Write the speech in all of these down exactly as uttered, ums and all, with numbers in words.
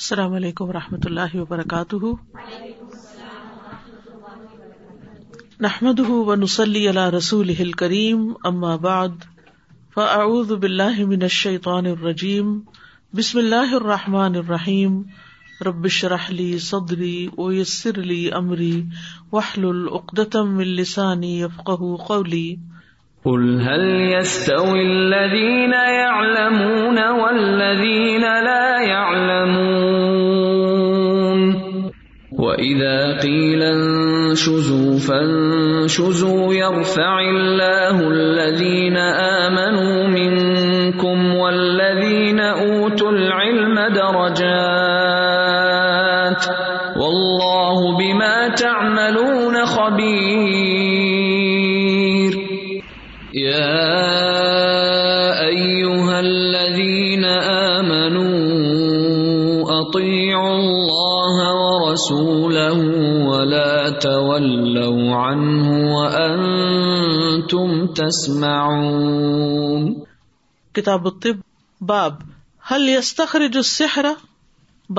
السلام علیکم ورحمۃ اللہ وبرکاتہ. نحمده ونصلي على رسوله الكريم. اما بعد فاعوذ بالله من الشيطان الرجیم. بسم اللہ الرحمن الرحیم. رب اشرح لي صدری ويسر لي امری واحلل عقدۃ من لسانی يفقهوا قولی. قل هل يستوي الذين يعلمون والذين لا يعلمون وإذا قيل انشزوا فانشزوا يرفع الله الذين آمنوا منكم والذين أوتوا العلم درجات والله بما تعملون خبير. يَا أَيُّهَا الَّذِينَ آمَنُوا أَطِيعُوا اللَّهَ وَرَسُولَهُ وَلَا تَوَلَّوْا عَنْهُ وَأَنْتُمْ تَسْمَعُونَ. کتاب الطب باب هل يستخرج السحر،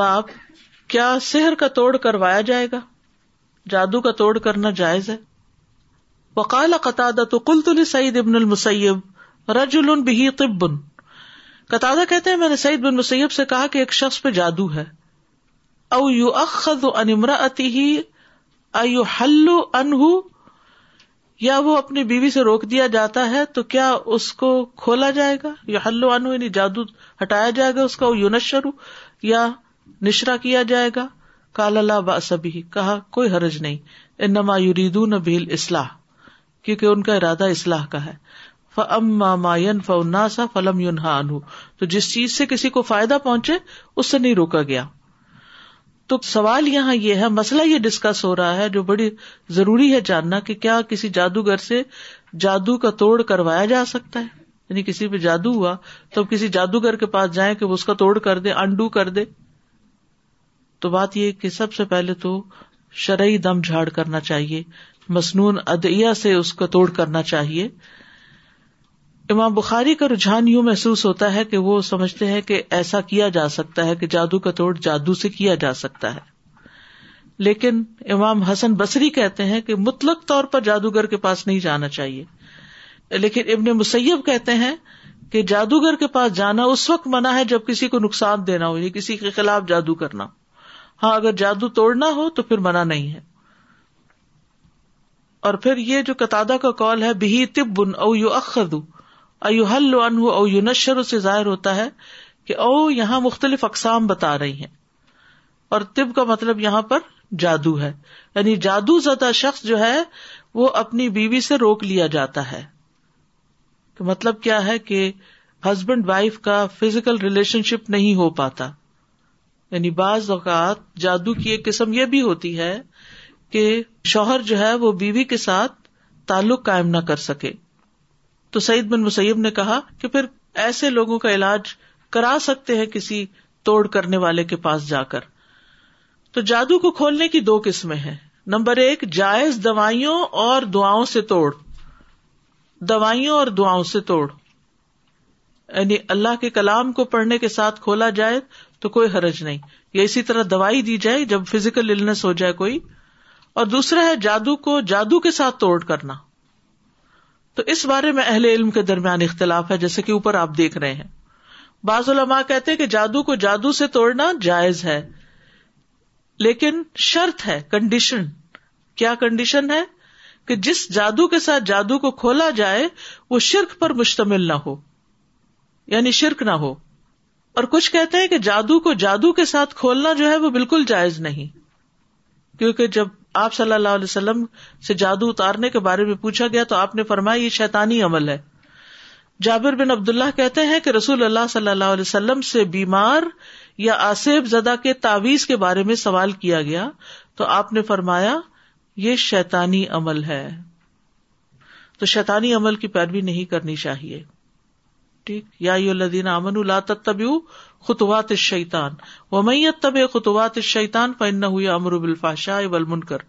باب کیا سحر کا توڑ کروایا جائے گا، جادو کا توڑ کرنا جائز ہے. وقال قتادۃ قلت لسعید بن المسیب رجل به طب. قتادہ کہتے ہیں میں نے سعید بن مسیب سے کہا کہ ایک شخص پہ جادو ہے. او یؤخذ عن امرأته ایحل عنہ، یا وہ اپنی بیوی سے روک دیا جاتا ہے تو کیا اس کو کھولا جائے گا. یحل عنہ یعنی جادو ہٹایا جائے گا اس کا. او ینشر یا نشرہ کیا جائے گا. قال لا بأس به، کہا کوئی حرج نہیں، انما یریدون به الاصلاح، کیونکہ ان کا ارادہ اصلاح کا ہے. فَأَمَّا مَا يَنْفَعُ النَّاسَ فَلَمْ يُنْهَ عَنْهُ، تو جس چیز سے کسی کو فائدہ پہنچے اس سے نہیں روکا گیا. تو سوال یہاں یہ ہے، مسئلہ یہ ڈسکس ہو رہا ہے جو بڑی ضروری ہے جاننا، کہ کیا کسی جادوگر سے جادو کا توڑ کروایا جا سکتا ہے. یعنی کسی پہ جادو ہوا تو کسی جادوگر کے پاس جائیں کہ وہ اس کا توڑ کر دے، انڈو کر دے. تو بات یہ کہ سب سے پہلے تو شرعی دم جھاڑ کرنا چاہیے، مسنون ادعیہ سے اس کو توڑ کرنا چاہیے. امام بخاری کا رجحان یوں محسوس ہوتا ہے کہ وہ سمجھتے ہیں کہ ایسا کیا جا سکتا ہے کہ جادو کا توڑ جادو سے کیا جا سکتا ہے، لیکن امام حسن بصری کہتے ہیں کہ مطلق طور پر جادوگر کے پاس نہیں جانا چاہیے. لیکن ابن مسیب کہتے ہیں کہ جادوگر کے پاس جانا اس وقت منع ہے جب کسی کو نقصان دینا ہو یا کسی کے خلاف جادو کرنا. ہاں اگر جادو توڑنا ہو تو پھر منع نہیں ہے. اور پھر یہ جو قتادہ کا قول ہے بہی طب او یؤخذ ایحل عنہ او ینشر، سے ظاہر ہوتا ہے کہ او یہاں مختلف اقسام بتا رہی ہیں، اور طب کا مطلب یہاں پر جادو ہے. یعنی جادو زدہ شخص جو ہے وہ اپنی بیوی سے روک لیا جاتا ہے. تو مطلب کیا ہے کہ ہسبینڈ وائف کا فزیکل ریلیشن شپ نہیں ہو پاتا. یعنی بعض اوقات جادو کی ایک قسم یہ بھی ہوتی ہے کہ شوہر جو ہے وہ بیوی کے ساتھ تعلق قائم نہ کر سکے. تو سعید بن مسیب نے کہا کہ پھر ایسے لوگوں کا علاج کرا سکتے ہیں کسی توڑ کرنے والے کے پاس جا کر. تو جادو کو کھولنے کی دو قسمیں ہیں. نمبر ایک، جائز دوائیوں اور دعاؤں سے توڑ، دوائیوں اور دعاؤں سے توڑ، یعنی اللہ کے کلام کو پڑھنے کے ساتھ کھولا جائے تو کوئی حرج نہیں، یا اسی طرح دوائی دی جائے جب فزیکل النس ہو جائے کوئی. اور دوسرا ہے جادو کو جادو کے ساتھ توڑ کرنا. تو اس بارے میں اہل علم کے درمیان اختلاف ہے، جیسے کہ اوپر آپ دیکھ رہے ہیں. بعض علماء کہتے ہیں کہ جادو کو جادو سے توڑنا جائز ہے، لیکن شرط ہے، کنڈیشن. کیا کنڈیشن ہے؟ کہ جس جادو کے ساتھ جادو کو کھولا جائے وہ شرک پر مشتمل نہ ہو، یعنی شرک نہ ہو. اور کچھ کہتے ہیں کہ جادو کو جادو کے ساتھ کھولنا جو ہے وہ بالکل جائز نہیں، کیونکہ جب آپ صلی اللہ علیہ وسلم سے جادو اتارنے کے بارے میں پوچھا گیا تو آپ نے فرمایا یہ شیطانی عمل ہے. جابر بن عبداللہ کہتے ہیں کہ رسول اللہ صلی اللہ علیہ وسلم سے بیمار یا آسیب زدہ کے تعویذ کے بارے میں سوال کیا گیا تو آپ نے فرمایا یہ شیطانی عمل ہے. تو شیطانی عمل کی پیروی نہیں کرنی چاہیے. ٹھیک، یا ایھا الذین آمنوا لا تتبعوا خطوات الشیطان ومن یتبع خطوات الشیطان فإنه یأمر بالفحشاء والمنکر.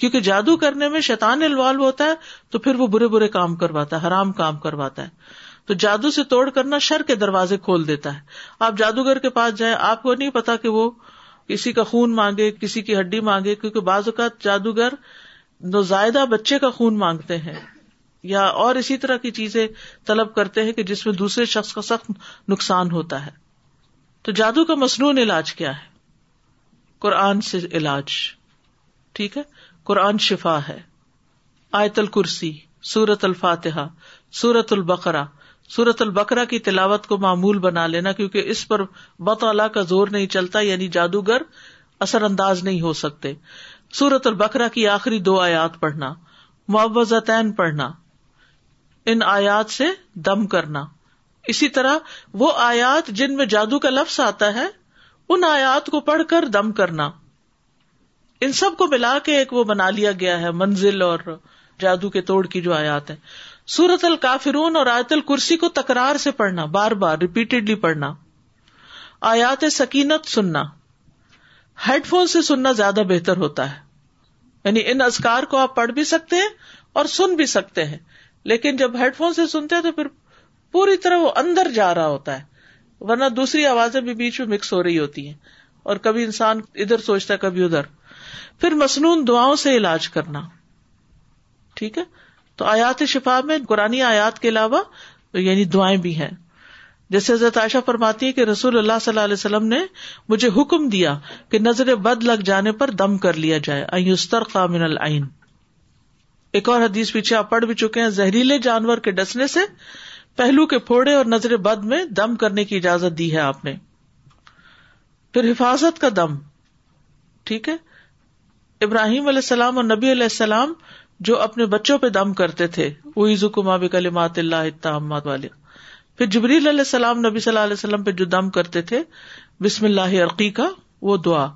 کیونکہ جادو کرنے میں شیطان انوالو ہوتا ہے تو پھر وہ برے برے کام کرواتا ہے، حرام کام کرواتا ہے. تو جادو سے توڑ کرنا شر کے دروازے کھول دیتا ہے. آپ جادوگر کے پاس جائیں، آپ کو نہیں پتا کہ وہ کسی کا خون مانگے، کسی کی ہڈی مانگے، کیونکہ بعض اوقات جادوگر نوزائیدہ بچے کا خون مانگتے ہیں یا اور اسی طرح کی چیزیں طلب کرتے ہیں کہ جس میں دوسرے شخص کا سخت نقصان ہوتا ہے. تو جادو کا مسنون علاج کیا ہے؟ قرآن سے علاج. ٹھیک ہے، قرآن شفا ہے. آیت الکرسی، سورت الفاتحہ، سورت البقرہ. سورت البقرہ کی تلاوت کو معمول بنا لینا کیونکہ اس پر بطالہ کا زور نہیں چلتا، یعنی جادوگر اثر انداز نہیں ہو سکتے. سورت البقرہ کی آخری دو آیات پڑھنا، معوذتین پڑھنا، ان آیات سے دم کرنا. اسی طرح وہ آیات جن میں جادو کا لفظ آتا ہے ان آیات کو پڑھ کر دم کرنا. ان سب کو ملا کے ایک وہ بنا لیا گیا ہے، منزل اور جادو کے توڑ کی جو آیات ہیں. سورت الکافرون اور آیت الکرسی کو تکرار سے پڑھنا، بار بار ریپیٹڈلی پڑھنا. آیات سکینت سننا، ہیڈ فون سے سننا زیادہ بہتر ہوتا ہے. یعنی ان اذکار کو آپ پڑھ بھی سکتے ہیں اور سن بھی سکتے ہیں، لیکن جب ہیڈ فون سے سنتے ہیں تو پھر پوری طرح وہ اندر جا رہا ہوتا ہے، ورنہ دوسری آوازیں بھی بیچ میں مکس ہو رہی ہوتی ہیں اور کبھی انسان ادھر سوچتا ہے کبھی ادھر. پھر مسنون دعاؤں سے علاج کرنا. ٹھیک ہے، تو آیات شفا میں قرآنی آیات کے علاوہ یعنی دعائیں بھی ہیں. جیسے حضرت عائشہ فرماتی ہے کہ رسول اللہ صلی اللہ علیہ وسلم نے مجھے حکم دیا کہ نظر بد لگ جانے پر دم کر لیا جائے، ان یسترقى من العين. ایک اور حدیث پیچھے آپ پڑھ بھی چکے ہیں، زہریلے جانور کے ڈسنے سے پہلو کے پھوڑے اور نظر بد میں دم کرنے کی اجازت دی ہے آپ نے. پھر حفاظت کا دم. ٹھیک ہے، ابراہیم علیہ السلام اور نبی علیہ السلام جو اپنے بچوں پہ دم کرتے تھے، اعوذکما بکلمات اللہ التامات والے. پھر جبریل علیہ السلام نبی صلی اللہ علیہ وسلم پہ جو دم کرتے تھے بسم اللہ ارقی کا، وہ دعا.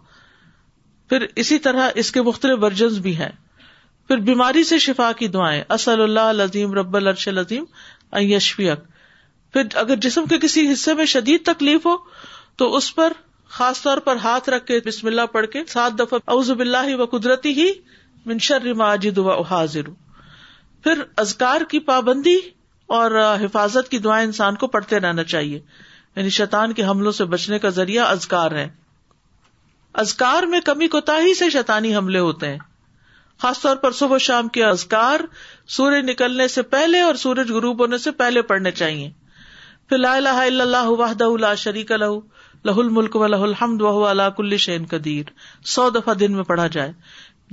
پھر اسی طرح اس کے مختلف ورژنز بھی ہیں. پھر بیماری سے شفا کی دعائیں، اسأل اللہ العظیم رب العرش العظیم ان یشفیک. پھر اگر جسم کے کسی حصے میں شدید تکلیف ہو تو اس پر خاص طور پر ہاتھ رکھ کے بسم اللہ پڑھ کے سات دفعہ اعوذ باللہ و قدرتی ہی من شر ما اجد و احاذر. پھر اذکار کی پابندی اور حفاظت کی دعائیں انسان کو پڑھتے رہنا چاہیے، یعنی شیطان کے حملوں سے بچنے کا ذریعہ اذکار ہے. اذکار میں کمی کوتاہی سے شیطانی حملے ہوتے ہیں. خاص طور پر صبح و شام کے اذکار سورج نکلنے سے پہلے اور سورج غروب ہونے سے پہلے پڑھنے چاہیے. پھر لا الہ الا اللہ وحدہ لا شریک لہ لہ الملک و لہ الحمد وہو علی کل شیء قدیر، سو دفعہ دن میں پڑھا جائے.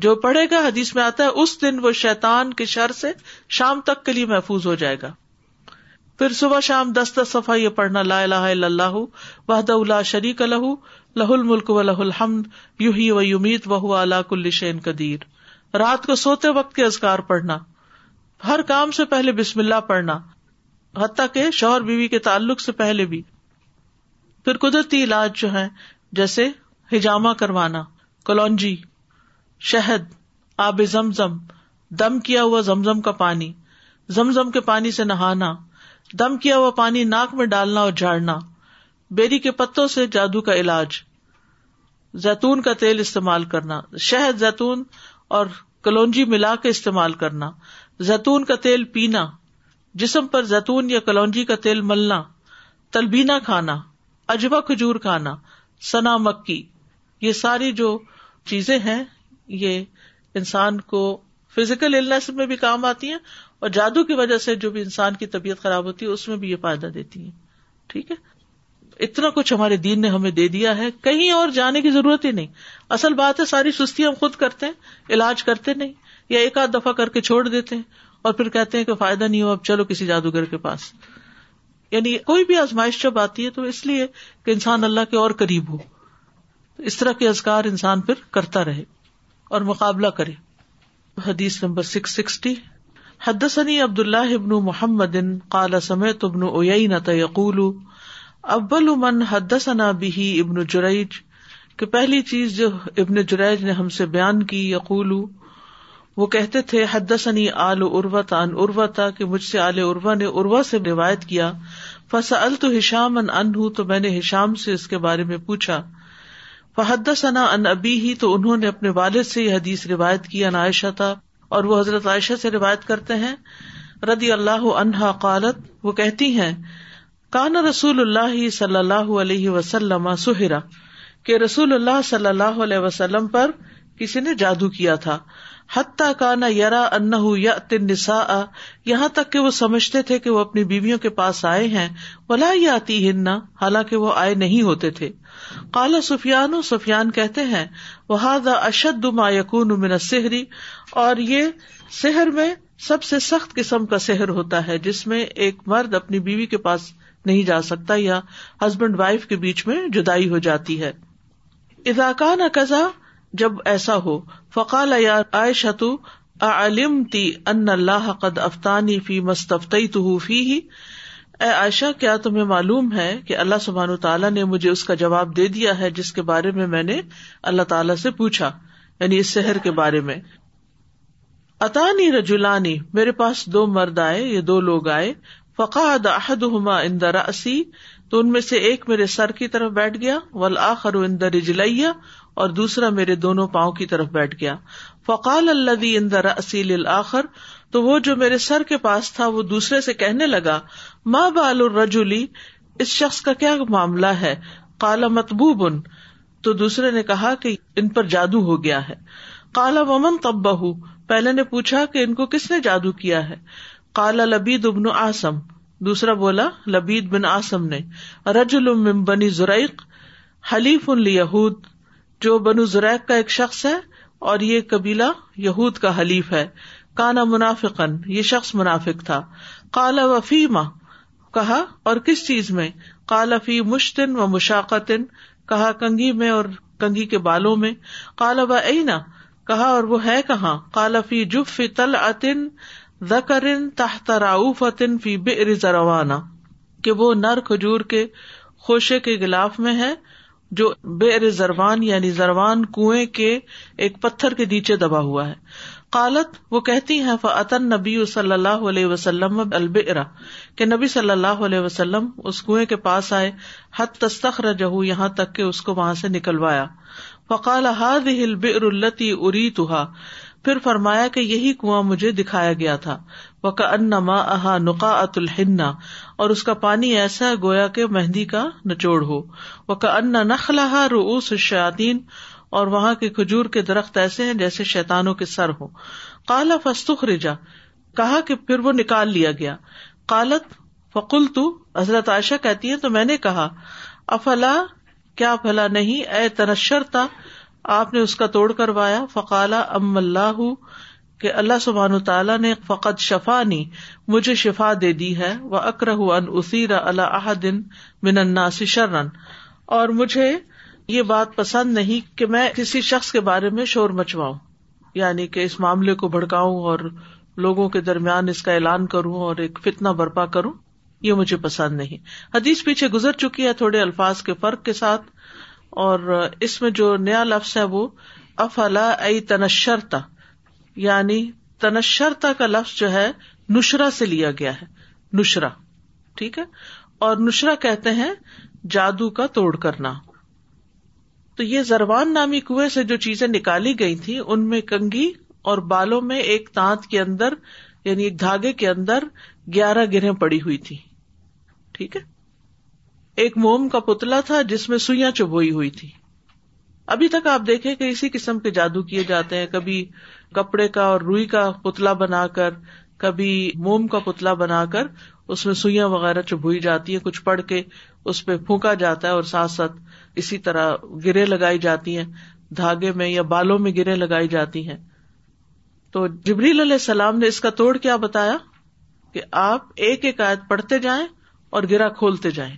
جو پڑھے گا، حدیث میں آتا ہے، اس دن وہ شیطان کے شر سے شام تک کے لیے محفوظ ہو جائے گا. پھر صبح شام دس دس صفحہ یہ پڑھنا، لا الہ الا اللہ وحدہ لا شریک لہ لہ الملک و لہ الحمد یحیی و یمیت وہو علی کل شیء قدیر. رات کو سوتے وقت کے اذکار پڑھنا، ہر کام سے پہلے بسم اللہ پڑھنا، حتیٰ کہ شوہر بیوی کے تعلق سے پہلے بھی. پھر قدرتی علاج جو ہیں جیسے ہجامہ کروانا، کلونجی، شہد، آب زمزم، دم کیا ہوا زمزم کا پانی، زمزم کے پانی سے نہانا، دم کیا ہوا پانی ناک میں ڈالنا اور جھاڑنا، بیری کے پتوں سے جادو کا علاج، زیتون کا تیل استعمال کرنا، شہد، زیتون اور کلونجی ملا کے استعمال کرنا، زیتون کا تیل پینا، جسم پر زیتون یا کلونجی کا تیل ملنا، تلبینہ کھانا، عجوہ کھجور کھانا، سنا مکی. یہ ساری جو چیزیں ہیں یہ انسان کو فزیکل النس میں بھی کام آتی ہیں اور جادو کی وجہ سے جو بھی انسان کی طبیعت خراب ہوتی ہے اس میں بھی یہ فائدہ دیتی ہیں. ٹھیک ہے، اتنا کچھ ہمارے دین نے ہمیں دے دیا ہے، کہیں اور جانے کی ضرورت ہی نہیں. اصل بات ہے ساری سستی ہم خود کرتے ہیں، علاج کرتے نہیں یا ایک آدھ دفعہ کر کے چھوڑ دیتے ہیں اور پھر کہتے ہیں کہ فائدہ نہیں ہو، اب چلو کسی جادوگر کے پاس. یعنی کوئی بھی آزمائش جب آتی ہے تو اس لیے کہ انسان اللہ کے اور قریب ہو. اس طرح کے اذکار انسان پھر کرتا رہے اور مقابلہ کرے. حدیث نمبر سکس سکسٹی. حدثني عبد الله ابن محمد قال سمعت ابن عيينة يقول اول من حدثنا به ابن جريج، کہ پہلی چیز جو ابن جریج نے ہم سے بیان کی، یقول وہ کہتے تھے، حدثني آل عروۃ عن عروۃ، کہ مجھ سے آل عروہ نے عروہ سے روایت کیا، فسألت هشاما عنه، تو میں نے ہشام سے اس کے بارے میں پوچھا، فحدثنا عن ابیہ، تو انہوں نے اپنے والد سے یہ حدیث روایت کی، عن عائشہ تھا، اور وہ حضرت عائشہ سے روایت کرتے ہیں رضی اللہ عنہا، قالت وہ کہتی ہیں، کان رسول اللہ صلی اللہ علیہ وسلم سحرا، کہ رسول اللہ صلی اللہ علیہ وسلم پر کسی نے جادو کیا تھا. حتی کان یرا انہ یأتی النساء، یہاں تک کہ وہ سمجھتے تھے کہ وہ اپنی بیویوں کے پاس آئے ہیں، ولا یأتیہن، حالانکہ وہ آئے نہیں ہوتے تھے. قال سفیان، سفیان کہتے ہیں وہذا اشد ما یکون من السحر، اور یہ سحر میں سب سے سخت قسم کا سحر ہوتا ہے جس میں ایک مرد اپنی بیوی کے پاس نہیں جا سکتا یا ہسبینڈ وائف کے بیچ میں جدائی ہو جاتی ہے. اذا کان کذا، جب ایسا ہو، فقال یا عائشۃ اعلمتی ان اللہ قد افتانی فیما استفتیتہ فیہ، اے عائشہ کیا تمہیں معلوم ہے کہ اللہ سبحانہ تعالیٰ نے مجھے اس کا جواب دے دیا ہے جس کے بارے میں میں نے اللہ تعالیٰ سے پوچھا، یعنی اس سحر کے بارے میں. اتانی رجلانی، میرے پاس دو مرد آئے، یہ دو لوگ آئے. فقعد احدہما عند رأسی، تو ان میں سے ایک میرے سر کی طرف بیٹھ گیا، والآخر عند رجلی، اور دوسرا میرے دونوں پاؤں کی طرف بیٹھ گیا. فقال الذی عند رأسی للآخر، تو وہ جو میرے سر کے پاس تھا وہ دوسرے سے کہنے لگا، ما بال الرجل، اس شخص کا کیا معاملہ ہے. قال مطبوب، تو دوسرے نے کہا کہ ان پر جادو ہو گیا ہے. قال ومن طبہ، پہلے نے پوچھا کہ ان کو کس نے جادو کیا ہے. قال لبید بن عاصم، دوسرا بولا لبید بن عاصم نے. رجل من بنی زریق حلیف الیہود، جو بنو زریق کا ایک شخص ہے اور یہ قبیلہ یہود کا حلیف ہے. کانا منافقن، یہ شخص منافق تھا. قال وفیما، کہا اور کس چیز میں. قال فی مشتن و مشاقتن، کہا کنگھی میں اور کنگھی کے بالوں میں. قال و اینا، کہا اور وہ ہے کہاں. قال فی جف طلعتن ذکرن تحت رعوفتن فی بئر زروانا، کہ وہ نر کھجور کے خوشے کے غلاف میں ہے جو بئر زروان یعنی زروان کنویں کے ایک پتھر کے نیچے دبا ہوا ہے. قالت، وہ کہتی ہیں فاتن نبی صلی اللہ علیہ وسلم البئر، کہ نبی صلی اللہ علیہ وسلم اس کنویں کے پاس آئے. حتی استخرجہ، یہاں تک کہ اس کو وہاں سے نکلوایا. فقال هذه البئر التي اريتها، پھر فرمایا کہ یہی کنواں مجھے دکھایا گیا تھا. وَكَأَنَّ مَاءَهَا نُقَاعَةُ الْحِنَّةِ، اور اس کا پانی ایسا گویا کہ مہندی کا نچوڑ ہو. وَكَأَنَّ نَخْلَهَا رُؤُوسُ الشَّيَاطِينِ، اور وہاں کے کھجور کے درخت ایسے ہیں جیسے شیطانوں کے سر ہوں. قَالَ فَاسْتُخْرِجَ، کہا کہ پھر وہ نکال لیا گیا. قالت فَقُلْتُ، حضرت عائشہ کہتی ہیں تو میں نے کہا، افلا، کیا بھلا نہیں، اے تنشرتا، آپ نے اس کا توڑ کروایا. فقالا ام اللہ، کہ اللہ سبحانہ وتعالیٰ نے فقد شفانی، مجھے شفا دے دی ہے. واکرہ ان اثیر علی احد من الناس شرا، اور مجھے یہ بات پسند نہیں کہ میں کسی شخص کے بارے میں شور مچواؤں، یعنی کہ اس معاملے کو بھڑکاؤں اور لوگوں کے درمیان اس کا اعلان کروں اور ایک فتنہ برپا کروں، یہ مجھے پسند نہیں. حدیث پیچھے گزر چکی ہے تھوڑے الفاظ کے فرق کے ساتھ، اور اس میں جو نیا لفظ ہے وہ افلا ای تنشرتا، یعنی تنشرتا کا لفظ جو ہے نشرا سے لیا گیا ہے، نشرا، ٹھیک ہے، اور نشرا کہتے ہیں جادو کا توڑ کرنا. تو یہ زروان نامی کنویں سے جو چیزیں نکالی گئی تھی ان میں کنگھی اور بالوں میں ایک تانت کے اندر، یعنی ایک دھاگے کے اندر گیارہ گرہیں پڑی ہوئی تھی، ٹھیک ہے، ایک موم کا پتلا تھا جس میں سوئیاں چبوئی ہوئی تھی. ابھی تک آپ دیکھیں کہ اسی قسم کے جادو کیے جاتے ہیں، کبھی کپڑے کا اور روئی کا پتلا بنا کر، کبھی موم کا پتلا بنا کر اس میں سوئیاں وغیرہ چبوئی جاتی ہیں، کچھ پڑھ کے اس پہ پھونکا جاتا ہے، اور ساتھ ساتھ اسی طرح گریں لگائی جاتی ہیں، دھاگے میں یا بالوں میں گریں لگائی جاتی ہیں. تو جبریل علیہ السلام نے اس کا توڑ کیا بتایا کہ آپ ایک ایک آیت پڑھتے جائیں اور گرہ کھولتے جائیں.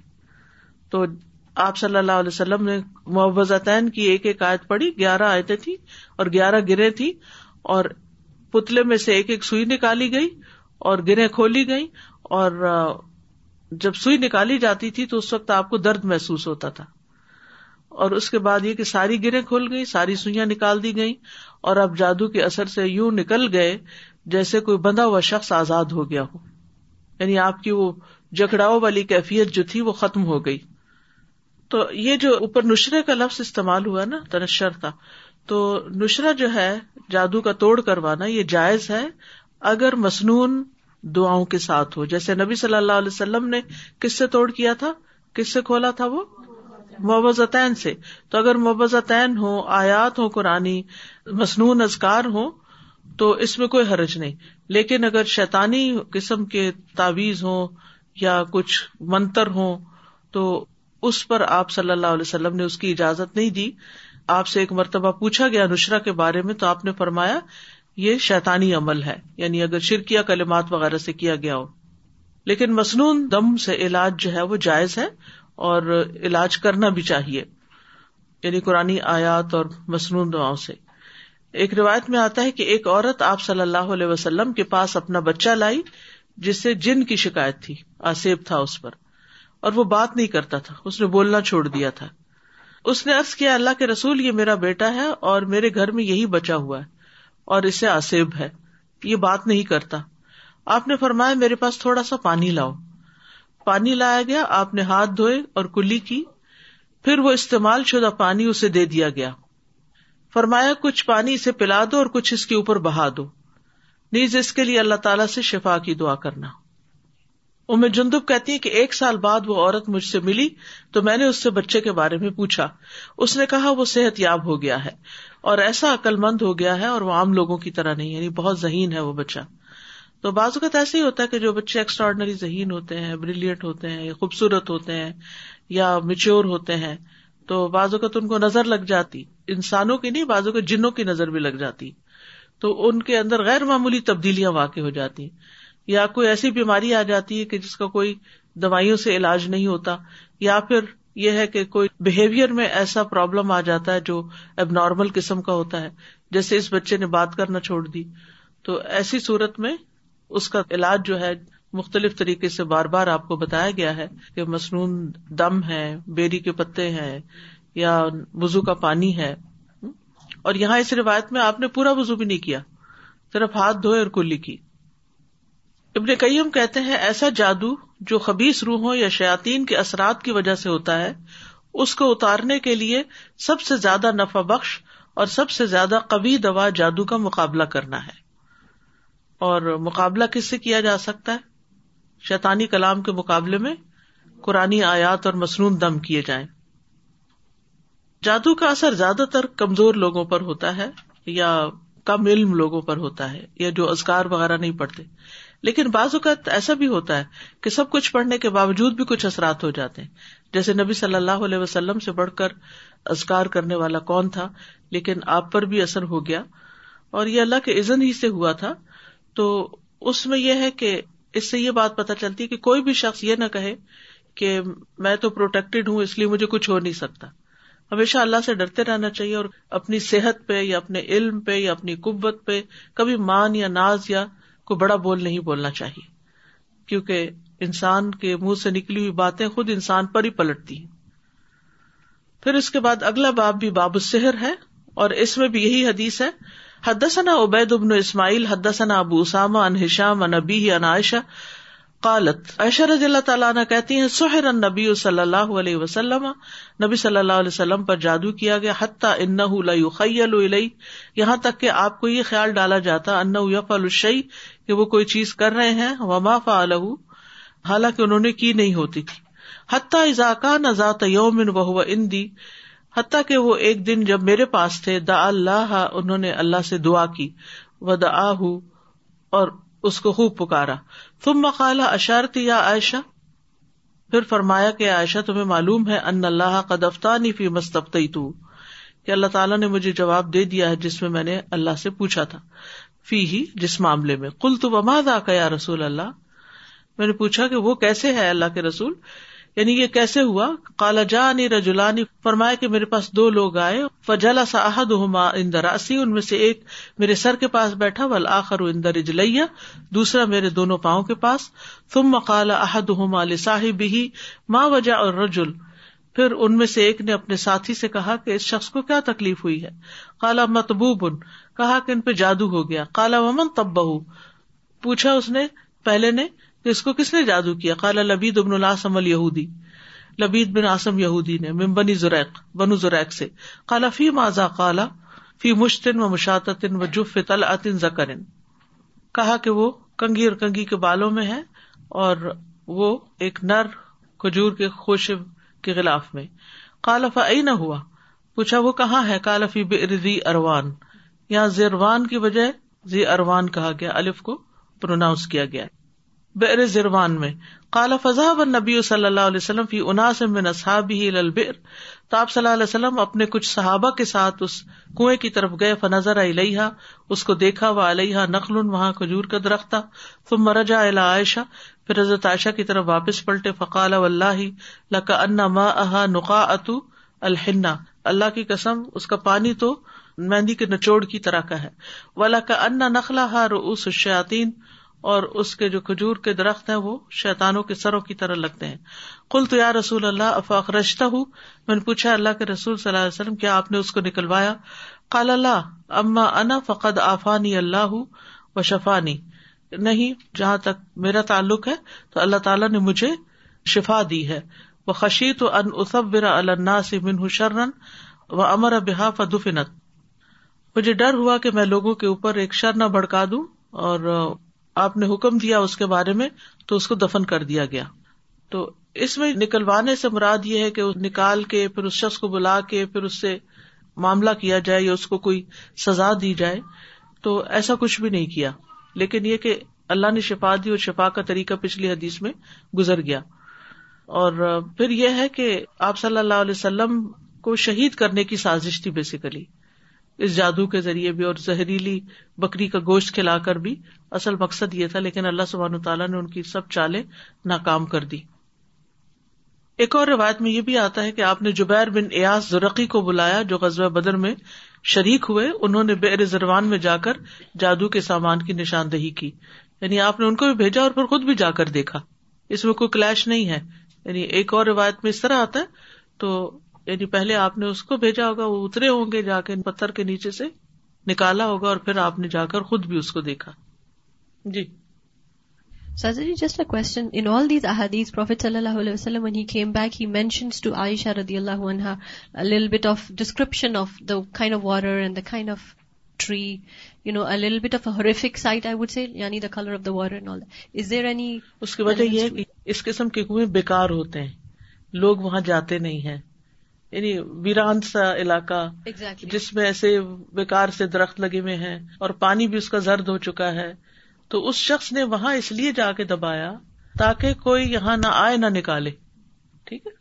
تو آپ صلی اللہ علیہ وسلم نے معوذتین کی ایک ایک آیت پڑھی، گیارہ آیتیں تھیں اور گیارہ گریں تھیں، اور پتلے میں سے ایک ایک سوئی نکالی گئی اور گریں کھولی گئی، اور جب سوئی نکالی جاتی تھی تو اس وقت آپ کو درد محسوس ہوتا تھا، اور اس کے بعد یہ کہ ساری گریں کھول گئی، ساری سوئیاں نکال دی گئیں، اور آپ جادو کے اثر سے یوں نکل گئے جیسے کوئی بندھا ہوا شخص آزاد ہو گیا ہو، یعنی آپ کی وہ جکڑاؤ والی کیفیت جو تھی وہ ختم ہو گئی. تو یہ جو اوپر نشرے کا لفظ استعمال ہوا نا، تنشرتا، تو نشرہ جو ہے جادو کا توڑ کروانا، یہ جائز ہے اگر مسنون دعاؤں کے ساتھ ہو. جیسے نبی صلی اللہ علیہ وسلم نے کس سے توڑ کیا تھا، کس سے کھولا تھا، وہ موعظتین سے. تو اگر موعظتین ہوں، آیات ہوں قرآنی، مسنون اذکار ہوں، تو اس میں کوئی حرج نہیں. لیکن اگر شیطانی قسم کے تعویذ ہوں یا کچھ منتر ہوں تو اس پر آپ صلی اللہ علیہ وسلم نے اس کی اجازت نہیں دی. آپ سے ایک مرتبہ پوچھا گیا نشرہ کے بارے میں، تو آپ نے فرمایا یہ شیطانی عمل ہے، یعنی اگر شرکیہ کلمات وغیرہ سے کیا گیا ہو. لیکن مسنون دم سے علاج جو ہے وہ جائز ہے اور علاج کرنا بھی چاہیے، یعنی قرآنی آیات اور مسنون دعاؤں سے. ایک روایت میں آتا ہے کہ ایک عورت آپ صلی اللہ علیہ وسلم کے پاس اپنا بچہ لائی جس سے جن کی شکایت تھی، آسیب تھا اس پر، اور وہ بات نہیں کرتا تھا، اس نے بولنا چھوڑ دیا تھا. اس نے عرض کیا، اللہ کے رسول یہ میرا بیٹا ہے اور میرے گھر میں یہی بچا ہوا ہے اور اسے آسیب ہے، یہ بات نہیں کرتا. آپ نے فرمایا میرے پاس تھوڑا سا پانی لاؤ. پانی لایا گیا، آپ نے ہاتھ دھوئے اور کلی کی، پھر وہ استعمال شدہ پانی اسے دے دیا گیا. فرمایا کچھ پانی اسے پلا دو اور کچھ اس کے اوپر بہا دو، نیز اس کے لیے اللہ تعالیٰ سے شفا کی دعا کرنا. ام جندب کہتی ہے کہ ایک سال بعد وہ عورت مجھ سے ملی تو میں نے اس سے بچے کے بارے میں پوچھا. اس نے کہا وہ صحت یاب ہو گیا ہے اور ایسا عقل مند ہو گیا ہے، اور وہ عام لوگوں کی طرح نہیں، یعنی بہت ذہین ہے وہ بچہ. تو بعض اوقات ایسے ہی ہوتا ہے کہ جو بچے ایکسٹرا آرڈنری ذہین ہوتے ہیں، بریلینٹ ہوتے ہیں، خوبصورت ہوتے ہیں یا میچور ہوتے ہیں، تو بعض اوقات ان کو نظر لگ جاتی، انسانوں کی نہیں بعض اوقات جنوں کی نظر بھی لگ جاتی، تو ان کے اندر غیر معمولی تبدیلیاں واقع ہو جاتی ہیں. یا کوئی ایسی بیماری آ جاتی ہے کہ جس کا کوئی دوائیوں سے علاج نہیں ہوتا، یا پھر یہ ہے کہ کوئی بیہیویئر میں ایسا پرابلم آ جاتا ہے جو اب نارمل قسم کا ہوتا ہے، جیسے اس بچے نے بات کرنا چھوڑ دی. تو ایسی صورت میں اس کا علاج جو ہے مختلف طریقے سے بار بار آپ کو بتایا گیا ہے کہ مسنون دم ہے، بیری کے پتے ہیں، یا وضو کا پانی ہے. اور یہاں اس روایت میں آپ نے پورا وضو بھی نہیں کیا، صرف ہاتھ دھوئے اور کلی کی. ابن قیم کہتے ہیں ایسا جادو جو خبیث روحوں یا شیاطین کے اثرات کی وجہ سے ہوتا ہے، اس کو اتارنے کے لیے سب سے زیادہ نفع بخش اور سب سے زیادہ قوی دوا جادو کا مقابلہ کرنا ہے. اور مقابلہ کس سے کیا جا سکتا ہے؟ شیطانی کلام کے مقابلے میں قرآنی آیات اور مسنون دم کیے جائیں. جادو کا اثر زیادہ تر کمزور لوگوں پر ہوتا ہے یا کم علم لوگوں پر ہوتا ہے، یا جو اذکار وغیرہ نہیں پڑھتے. لیکن بعض اوقات ایسا بھی ہوتا ہے کہ سب کچھ پڑھنے کے باوجود بھی کچھ اثرات ہو جاتے ہیں، جیسے نبی صلی اللہ علیہ وسلم سے بڑھ کر اذکار کرنے والا کون تھا، لیکن آپ پر بھی اثر ہو گیا، اور یہ اللہ کے اذن ہی سے ہوا تھا. تو اس میں یہ ہے کہ اس سے یہ بات پتہ چلتی ہے کہ کوئی بھی شخص یہ نہ کہے کہ میں تو پروٹیکٹڈ ہوں اس لیے مجھے کچھ ہو نہیں سکتا. ہمیشہ اللہ سے ڈرتے رہنا چاہیے، اور اپنی صحت پہ یا اپنے علم پہ یا اپنی قوت پہ کبھی مان یا ناز یا کوئی بڑا بول نہیں بولنا چاہیے، کیونکہ انسان کے منہ سے نکلی ہوئی باتیں خود انسان پر ہی پلٹتی ہیں. پھر اس کے بعد اگلا باب بھی باب السحر ہے، اور اس میں بھی یہی حدیث ہے. حدثنا عبید بن اسماعیل حدثنا ابو اسامہ عن ہشام عن ابیہ عن عائشہ قالت، عائشہ رضی اللہ تعالیٰ عنہ کہتی ہیں سحر النبی صلی اللہ علیہ وسلم، نبی صلی اللہ علیہ وسلم پر جادو کیا گیا. حتیٰ انہ لا یخیل الیہ، یہاں تک کہ آپ کو یہ خیال ڈالا جاتا، انہ یفعل الشیء، کہ وہ کوئی چیز کر رہے ہیں، وما فعلہ، حالانکہ انہوں نے کی نہیں ہوتی تھی. حتیٰ اذا کان ذات یوم وہو عندی، حتیٰ کہ وہ ایک دن جب میرے پاس تھے، دعا اللہ، انہوں نے اللہ سے دعا کی، ودعاہ، اور اس کو خوب پکارا. ثم قال اشارت یا عائشہ، پھر فرمایا کہ عائشہ تمہیں معلوم ہے، ان اللہ قد افتانی فی ما استفتیت، کہ اللہ تعالیٰ نے مجھے جواب دے دیا ہے جس میں میں نے اللہ سے پوچھا تھا، فیہ، جس معاملے میں. قلت وما ذاک یا رسول اللہ، میں نے پوچھا کہ وہ کیسے ہے اللہ کے رسول، یعنی یہ کیسے ہوا. قال جاءنی رجلان، فرمایا کہ میرے پاس دو لوگ آئے. فجلس احدهما عند رأسی، ان میں سے ایک میرے سر کے پاس بیٹھا، والآخر عند رجلی، دوسرا میرے دونوں پاؤں کے پاس. ثم قال احدهما لصاحبه ما وجع الرجل، پھر ان میں سے ایک نے اپنے ساتھی سے کہا کہ اس شخص کو کیا تکلیف ہوئی ہے. قال مطبوب، کہا کہ ان پہ جادو ہو گیا. قال ومن طبه، پوچھا اس نے پہلے نے کہ اس کو کس نے جادو کیا. قال لبید بن العاصم الیہودی، لبید بن عاصم یہودی نے، من بنی زریق، بنو زریق سے. قال فی ماذا، قال فی مشتن و مشاتتن و جف طلعتن ذکرن، کہا کہ وہ کنگھی اور کنگھی کے بالوں میں ہے اور وہ ایک نر کھجور کے خوشب کے غلاف میں. قال فأين ہوا، پوچھا وہ کہاں ہے؟ قال فی بئر ذی اروان، یہاں زیروان کی بجائے ذی اروان کہا گیا، الف کو پروناؤنس کیا گیا، بئر زیروان میں. قال فذهب النبی صلی اللہ علیہ وسلم فی اناس من اصحابہ الی البئر، تو آپ صلی اللہ علیہ وسلم اپنے کچھ صحابہ کے ساتھ اس کنویں کی طرف گئے، فنظر الیہا، اس کو دیکھا، وعلیہا نخل، وہاں کھجور کا درخت تھا، ثم رجع الی عائشہ، پھر حضرت عائشہ کی طرف واپس پلٹے، فقال واللہ لکأن ماءہا نقاعۃ الحنہ، اللہ کی قسم اس کا پانی تو مہندی کے نچوڑ کی طرح کا ہے، ولکأن نخلہا رؤوس الشیاطین، اور اس کے جو کھجور کے درخت ہیں وہ شیطانوں کے سروں کی طرح لگتے ہیں. قلت یا رسول اللہ افاخرجتہ، میں نے پوچھا اللہ کے رسول صلی اللہ علیہ وسلم کیا آپ نے اس کو نکلوایا؟ قال لا اما انا فقد عافانی اللہ وشفانی، نہیں جہاں تک میرا تعلق ہے تو اللہ تعالیٰ نے مجھے شفا دی ہے، وخشیت ان اثبر علی الناس منہ شرا وامر بہا فدفنت، مجھے ڈر ہوا کہ میں لوگوں کے اوپر ایک شر نہ بھڑکا دوں اور آپ نے حکم دیا اس کے بارے میں تو اس کو دفن کر دیا گیا. تو اس میں نکلوانے سے مراد یہ ہے کہ نکال کے پھر اس شخص کو بلا کے پھر اس سے معاملہ کیا جائے یا اس کو کوئی سزا دی جائے، تو ایسا کچھ بھی نہیں کیا، لیکن یہ کہ اللہ نے شفا دی اور شفا کا طریقہ پچھلی حدیث میں گزر گیا. اور پھر یہ ہے کہ آپ صلی اللہ علیہ وسلم کو شہید کرنے کی سازش تھی بیسیکلی، اس جادو کے ذریعے بھی اور زہریلی بکری کا گوشت کھلا کر بھی، اصل مقصد یہ تھا، لیکن اللہ سبحانہ تعالیٰ نے ان کی سب چالیں ناکام کر دی. ایک اور روایت میں یہ بھی آتا ہے کہ آپ نے جبیر بن ایاس زرقی کو بلایا جو غزوہ بدر میں شریک ہوئے، انہوں نے بئر زروان میں جا کر جادو کے سامان کی نشاندہی کی، یعنی آپ نے ان کو بھی بھیجا اور پھر خود بھی جا کر دیکھا، اس میں کوئی کلیش نہیں ہے. یعنی ایک اور روایت میں اس طرح آتا ہے تو یعنی پہلے آپ نے اس کو بھیجا ہوگا، وہ اترے ہوں گے جا کے پتھر کے نیچے سے نکالا ہوگا، اور پھر آپ نے جا کر خود بھی اس کو دیکھا. جی سازری just a question, in all these احادیث پروفیٹ صلی اللہ علیہ وسلم when he came back he mentions to Aisha رضی اللہ عنہا a little bit of description of the kind of water and the kind of tree, you know, a little bit of a horrific sight I would say, یعنی the color of the water and all that. Is there any اس کی وجہ یہ ہے اس قسم کے کنویں بیکار ہوتے ہیں، لوگ وہاں جاتے نہیں ہیں، یعنی ویران سا علاقہ exactly. جس میں ایسے بیکار سے درخت لگے ہوئے ہیں اور پانی بھی اس کا زرد ہو چکا ہے، تو اس شخص نے وہاں اس لیے جا کے دبایا تاکہ کوئی یہاں نہ آئے نہ نکالے. ٹھیک ہے،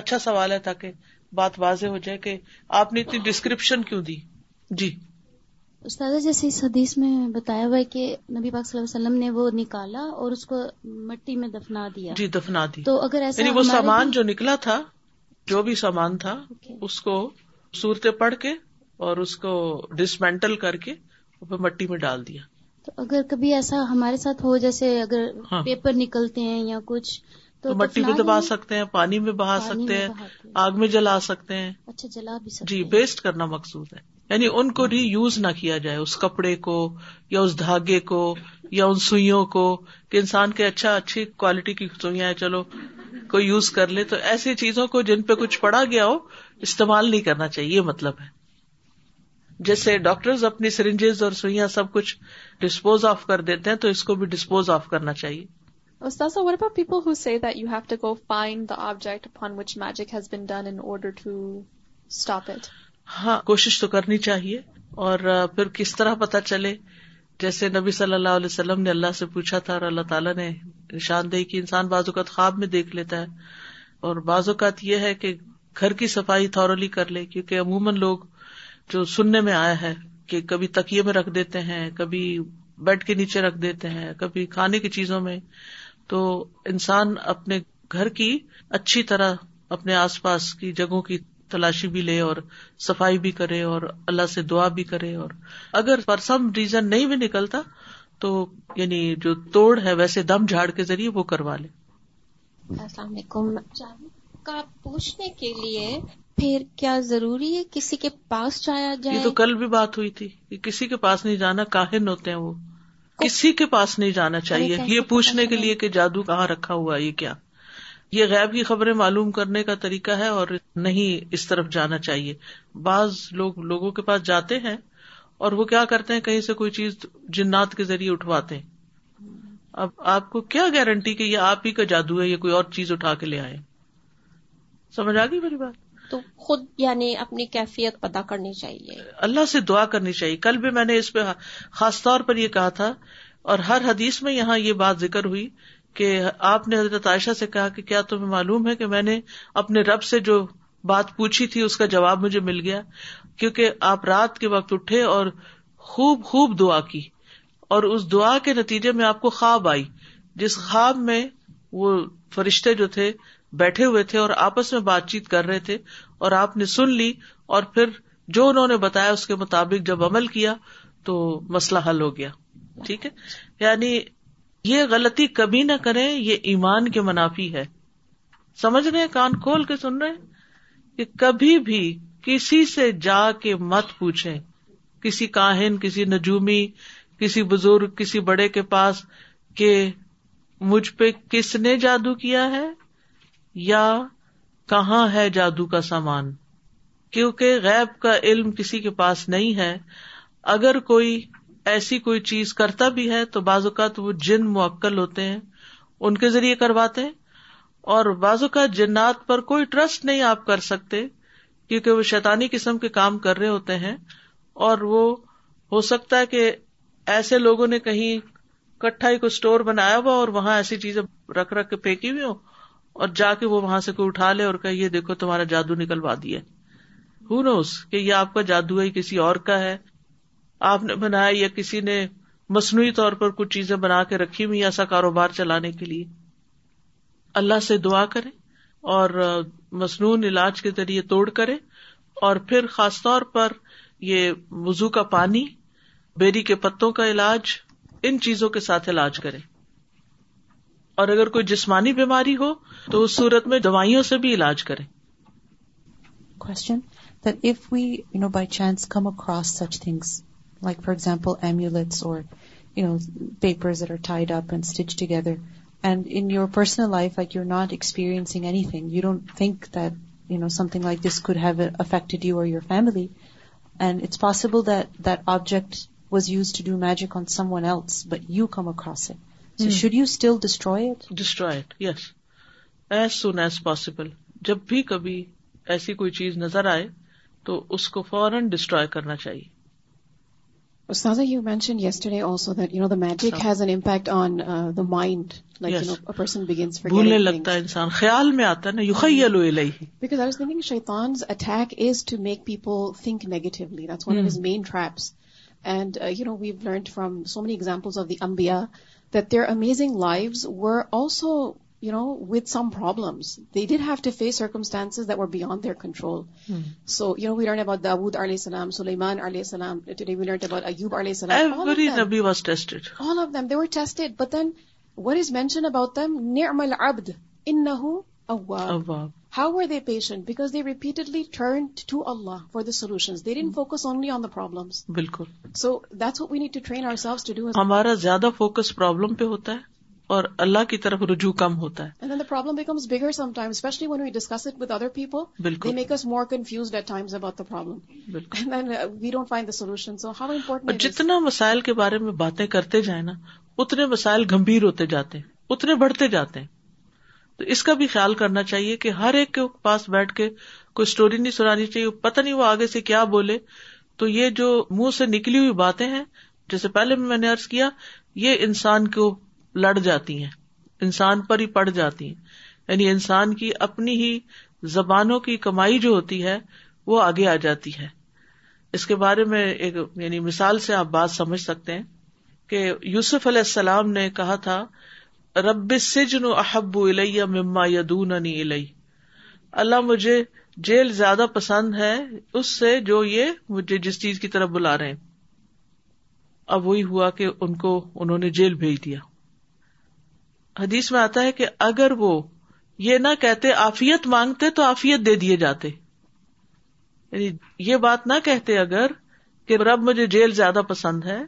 اچھا سوال ہے تاکہ بات واضح ہو جائے کہ آپ نے اتنی ڈسکرپشن کیوں دی. جی استاذہ، جیسے اس حدیث میں بتایا ہوا ہے کہ نبی پاک صلی اللہ علیہ وسلم نے وہ نکالا اور اس کو مٹی میں دفنا دیا. جی دفنا دی، تو اگر ایسا یعنی وہ سامان جو نکلا تھا، جو بھی سامان تھا okay. اس کو سورتیں پڑھ کے اور اس کو ڈسمینٹل کر کے اوپر مٹی میں ڈال دیا. تو اگر کبھی ایسا ہمارے ساتھ ہو، جیسے اگر ہاں. پیپر نکلتے ہیں یا کچھ تو, تو مٹی میں دبا سکتے ہیں، پانی میں بہا سکتے ہیں، آگ میں جلا سکتے ہیں. اچھا جلا بھی سکتے ہیں. جی ویسٹ کرنا مقصود ہے، یعنی ان کو ری یوز نہ کیا جائے، اس کپڑے کو یا اس دھاگے کو یا ان سوئیوں کو کہ انسان کے اچھا اچھی کوالٹی کی سوئیاں ہیں چلو کوئی یوز کر لے، تو ایسی چیزوں کو جن پہ کچھ پڑا گیا ہو استعمال نہیں کرنا چاہیے، یہ مطلب ہے. جیسے ڈاکٹرز اپنی سرنجز اور سوئیاں سب کچھ ڈسپوز آف کر دیتے ہیں، تو اس کو بھی ڈسپوز آف کرنا چاہیے. Ustaz, so what about people who say that you have to go find the object upon which magic has been done in order to stop it? ہاں کوشش تو کرنی چاہیے، اور پھر کس طرح پتا چلے؟ جیسے نبی صلی اللہ علیہ وسلم نے اللہ سے پوچھا تھا اور اللہ تعالیٰ نے نشاندہی کی. انسان بعض اوقات خواب میں دیکھ لیتا ہے، اور بعض اوقات یہ ہے کہ گھر کی صفائی تھورولی کر لے، کیونکہ عموماً لوگ جو سننے میں آیا ہے کہ کبھی تکیے میں رکھ دیتے ہیں، کبھی بیڈ کے نیچے رکھ دیتے ہیں، کبھی کھانے کی چیزوں میں. تو انسان اپنے گھر کی اچھی طرح اپنے آس پاس کی جگہوں کی تلاشی بھی لے اور صفائی بھی کرے اور اللہ سے دعا بھی کرے. اور اگر فار سم ریزن نہیں بھی نکلتا تو یعنی جو توڑ ہے ویسے دم جھاڑ کے ذریعے وہ کروا لے. السلام علیکم. کا پوچھنے کے لیے پھر کیا ضروری ہے کسی کے پاس جایا جائے؟ یہ تو کل بھی بات ہوئی تھی کہ کسی کے پاس نہیں جانا، کاہن ہوتے ہیں وہ، کسی کے پاس نہیں جانا چاہیے یہ پوچھنے کے لیے کہ جادو کہاں رکھا ہوا ہے، یہ کیا، یہ غیب کی خبریں معلوم کرنے کا طریقہ ہے اور نہیں اس طرف جانا چاہیے. بعض لوگ لوگوں کے پاس جاتے ہیں اور وہ کیا کرتے ہیں، کہیں سے کوئی چیز جنات کے ذریعے اٹھواتے ہیں. اب آپ کو کیا گارنٹی کہ یہ آپ ہی کا جادو ہے، یہ کوئی اور چیز اٹھا کے لے آئے. سمجھ آ گئی میری بات؟ تو خود یعنی اپنی کیفیت پتہ کرنی چاہیے، اللہ سے دعا کرنی چاہیے. کل بھی میں نے اس پہ خاص طور پر یہ کہا تھا، اور ہر حدیث میں یہاں یہ بات ذکر ہوئی کہ آپ نے حضرت عائشہ سے کہا کہ کیا تمہیں معلوم ہے کہ میں نے اپنے رب سے جو بات پوچھی تھی اس کا جواب مجھے مل گیا، کیونکہ آپ رات کے وقت اٹھے اور خوب خوب دعا کی، اور اس دعا کے نتیجے میں آپ کو خواب آئی، جس خواب میں وہ فرشتے جو تھے بیٹھے ہوئے تھے اور آپس میں بات چیت کر رہے تھے، اور آپ نے سن لی، اور پھر جو انہوں نے بتایا اس کے مطابق جب عمل کیا تو مسئلہ حل ہو گیا. ٹھیک ہے، یعنی یہ غلطی کبھی نہ کریں، یہ ایمان کے منافی ہے. سمجھ رہے ہیں، کان کھول کے سن رہے ہیں، کہ کبھی بھی کسی سے جا کے مت پوچھیں، کسی کاہن، کسی نجومی، کسی بزرگ، کسی بڑے کے پاس کہ مجھ پہ کس نے جادو کیا ہے یا کہاں ہے جادو کا سامان، کیونکہ غیب کا علم کسی کے پاس نہیں ہے. اگر کوئی ایسی کوئی چیز کرتا بھی ہے تو بعض اوقات وہ جن موکل ہوتے ہیں، ان کے ذریعے کرواتے ہیں، اور بعض اوقات جنات پر کوئی ٹرسٹ نہیں آپ کر سکتے، کیونکہ وہ شیطانی قسم کے کام کر رہے ہوتے ہیں، اور وہ ہو سکتا ہے کہ ایسے لوگوں نے کہیں کٹھا ہی کوئی اسٹور بنایا ہوا اور وہاں ایسی چیزیں رکھ رکھ کے پھینکی ہوئی ہو، اور جا کے وہ وہاں سے کوئی اٹھا لے اور کہے یہ دیکھو تمہارا جادو نکلوا دیا. Who knows کہ یہ آپ کا جادو ہے، کسی اور کا ہے، آپ نے بنایا، یا کسی نے مصنوعی طور پر کچھ چیزیں بنا کے رکھی ہوئی ایسا کاروبار چلانے کے لیے. اللہ سے دعا کریں اور مسنون علاج کے ذریعے توڑ کریں، اور پھر خاص طور پر یہ وضو کا پانی، بیری کے پتوں کا علاج، ان چیزوں کے ساتھ علاج کریں. اور اگر کوئی جسمانی بیماری ہو تو اس صورت میں دوائیوں سے بھی علاج کریں. Question that if we you know by chance come across such things like for example amulets or you know papers that are tied up and stitched together and in your personal life like you're not experiencing anything, you don't think that you know something like this could have affected you or your family, and it's possible that that object was used to do magic on someone else, but you come across it. So hmm. should you still destroy it? Destroy it, yes. As soon as possible. جب بھی کبھی ایسی کوئی چیز نظر آئے تو اس کو فوراً destroy کرنا چاہیے. Ustaza, you mentioned yesterday also that, you know, the magic so, has an impact on uh, the mind. Like, yes. you know, a person begins forgetting things. بھولنے لگتا ہے انسان، خیال میں آتا ہے نا، یخیلو الیہ. Because I was thinking Shaitan's attack is to make people think negatively. That's one hmm. of his main traps. And uh, you know we've learned from so many examples of the Anbiya that their amazing lives were also you know with some problems. They did have to face circumstances that were beyond their control. Hmm. So you know we learned about Dawood alayhi salam, Sulaiman alayhi salam. Today we learned about Ayyub alayhi salam. Every Nabi was tested. All of them, they were tested. But then what is mentioned about them? Ni'mal abd innahu awwab. How were they patient? Because they repeatedly turned to Allah for the solutions. They didn't focus only on the problems. بالکل. So that's what we need to train ourselves to do. ہمارا زیادہ focus problem پہ ہوتا ہے اور اللہ کی طرف رجوع کم ہوتا ہے. And then the problem becomes bigger sometimes, especially when we discuss it with other people. بالکل. They make us more confused at times about the problem. بالکل. And then we don't find the solution. So how important it is. جتنا مسائل کے بارے میں باتیں کرتے جائیں نا، اتنے مسائل گمبھیر ہوتے جاتے ہیں، اتنے بڑھتے جاتے ہیں. تو اس کا بھی خیال کرنا چاہیے کہ ہر ایک کے پاس بیٹھ کے کوئی سٹوری نہیں سنانی چاہیے، پتہ نہیں وہ آگے سے کیا بولے. تو یہ جو منہ سے نکلی ہوئی باتیں ہیں، جیسے پہلے میں نے عرض کیا، یہ انسان کو لڑ جاتی ہیں، انسان پر ہی پڑ جاتی ہیں. یعنی انسان کی اپنی ہی زبانوں کی کمائی جو ہوتی ہے وہ آگے آ جاتی ہے. اس کے بارے میں ایک یعنی مثال سے آپ بات سمجھ سکتے ہیں کہ یوسف علیہ السلام نے کہا تھا رب السجن احب الی مما یدوننی الی، اللہ مجھے جیل زیادہ پسند ہے اس سے جو یہ مجھے جس چیز کی طرف بلا رہے ہیں. اب وہی ہوا کہ ان کو انہوں نے جیل بھیج دیا. حدیث میں آتا ہے کہ اگر وہ یہ نہ کہتے عافیت مانگتے تو عافیت دے دیے جاتے. یعنی یہ بات نہ کہتے اگر کہ رب مجھے جیل زیادہ پسند ہے،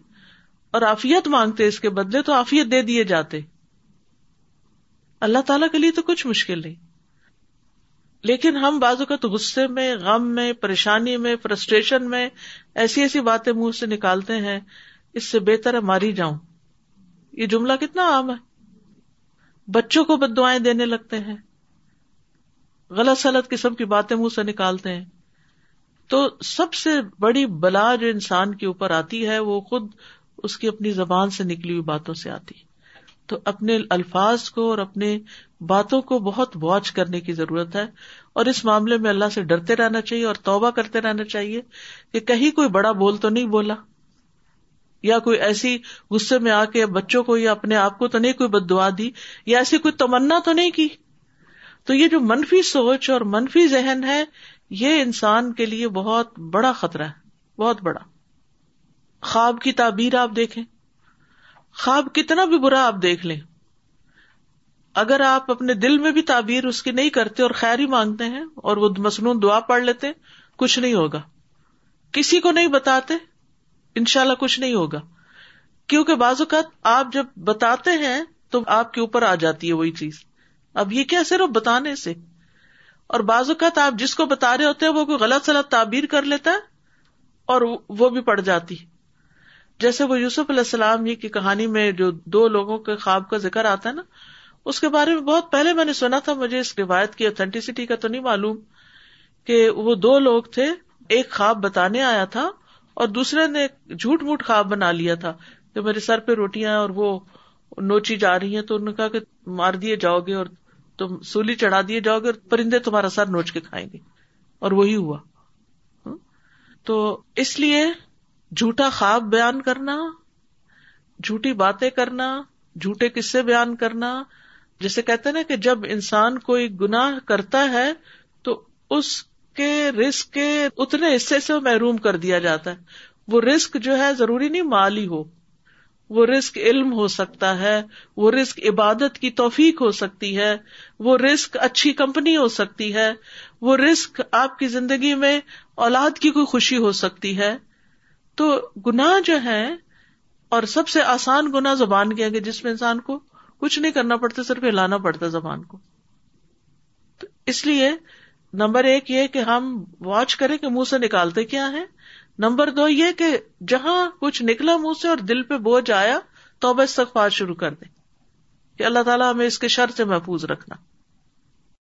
اور عافیت مانگتے اس کے بدلے تو عافیت دے دیے جاتے. اللہ تعالیٰ کے لیے تو کچھ مشکل نہیں، لیکن ہم بعضوں کا تو غصے میں، غم میں، پریشانی میں، فرسٹریشن میں ایسی ایسی باتیں منہ سے نکالتے ہیں، اس سے بہتر ہے ماری جاؤں. یہ جملہ کتنا عام ہے، بچوں کو بد دعائیں دینے لگتے ہیں، غلط سلط قسم کی باتیں منہ سے نکالتے ہیں. تو سب سے بڑی بلا جو انسان کے اوپر آتی ہے وہ خود اس کی اپنی زبان سے نکلی ہوئی باتوں سے آتی ہے. تو اپنے الفاظ کو اور اپنے باتوں کو بہت واچ کرنے کی ضرورت ہے, اور اس معاملے میں اللہ سے ڈرتے رہنا چاہیے اور توبہ کرتے رہنا چاہیے کہ کہیں کوئی بڑا بول تو نہیں بولا, یا کوئی ایسی غصے میں آ کے بچوں کو یا اپنے آپ کو تو نہیں کوئی بد دعا دی, یا ایسی کوئی تمنا تو نہیں کی. تو یہ جو منفی سوچ اور منفی ذہن ہے یہ انسان کے لیے بہت بڑا خطرہ ہے, بہت بڑا. خواب کی تعبیر آپ دیکھیں, خواب کتنا بھی برا آپ دیکھ لیں, اگر آپ اپنے دل میں بھی تعبیر اس کی نہیں کرتے اور خیر ہی مانگتے ہیں اور وہ مسنون دعا پڑھ لیتے ہیں, کچھ نہیں ہوگا. کسی کو نہیں بتاتے, انشاءاللہ کچھ نہیں ہوگا, کیونکہ بعض اوقات آپ جب بتاتے ہیں تو آپ کے اوپر آ جاتی ہے وہی چیز. اب یہ کیا صرف بتانے سے, اور بعض اوقات آپ جس کو بتا رہے ہوتے ہیں وہ کوئی غلط سلط تعبیر کر لیتا ہے اور وہ بھی پڑ جاتی. جیسے وہ یوسف علیہ السلام ہی کی کہانی میں جو دو لوگوں کے خواب کا ذکر آتا ہے نا, اس کے بارے میں بہت پہلے میں نے سنا تھا, مجھے اس روایت کی اوتھینٹسٹی کا تو نہیں معلوم, کہ وہ دو لوگ تھے, ایک خواب بتانے آیا تھا اور دوسرے نے جھوٹ موٹ خواب بنا لیا تھا کہ میرے سر پہ روٹیاں اور وہ نوچی جا رہی ہیں. تو انہوں نے کہا کہ مار دیے جاؤ گے اور تم سولی چڑھا دیے جاؤ گے اور پرندے تمہارا سر نوچ کے کھائیں گے, اور وہی ہوا. تو اس لیے جھوٹا خواب بیان کرنا, جھوٹی باتیں کرنا, جھوٹے قصے بیان کرنا, جیسے کہتے ہیں نا کہ جب انسان کوئی گناہ کرتا ہے تو اس کے رزق کے اتنے حصے سے محروم کر دیا جاتا ہے. وہ رزق جو ہے ضروری نہیں مالی ہو, وہ رزق علم ہو سکتا ہے, وہ رزق عبادت کی توفیق ہو سکتی ہے, وہ رزق اچھی کمپنی ہو سکتی ہے, وہ رزق آپ کی زندگی میں اولاد کی کوئی خوشی ہو سکتی ہے. تو گناہ جو ہے, اور سب سے آسان گناہ زبان کے آگے جس میں انسان کو کچھ نہیں کرنا پڑتا, صرف ہلانا پڑتا زبان کو. تو اس لیے نمبر ایک یہ کہ ہم واچ کریں کہ منہ سے نکالتے کیا ہے. نمبر دو یہ کہ جہاں کچھ نکلا منہ سے اور دل پہ بوجھ آیا, توبہ استغفار شروع کر دیں کہ اللہ تعالیٰ ہمیں اس کے شر سے محفوظ رکھنا.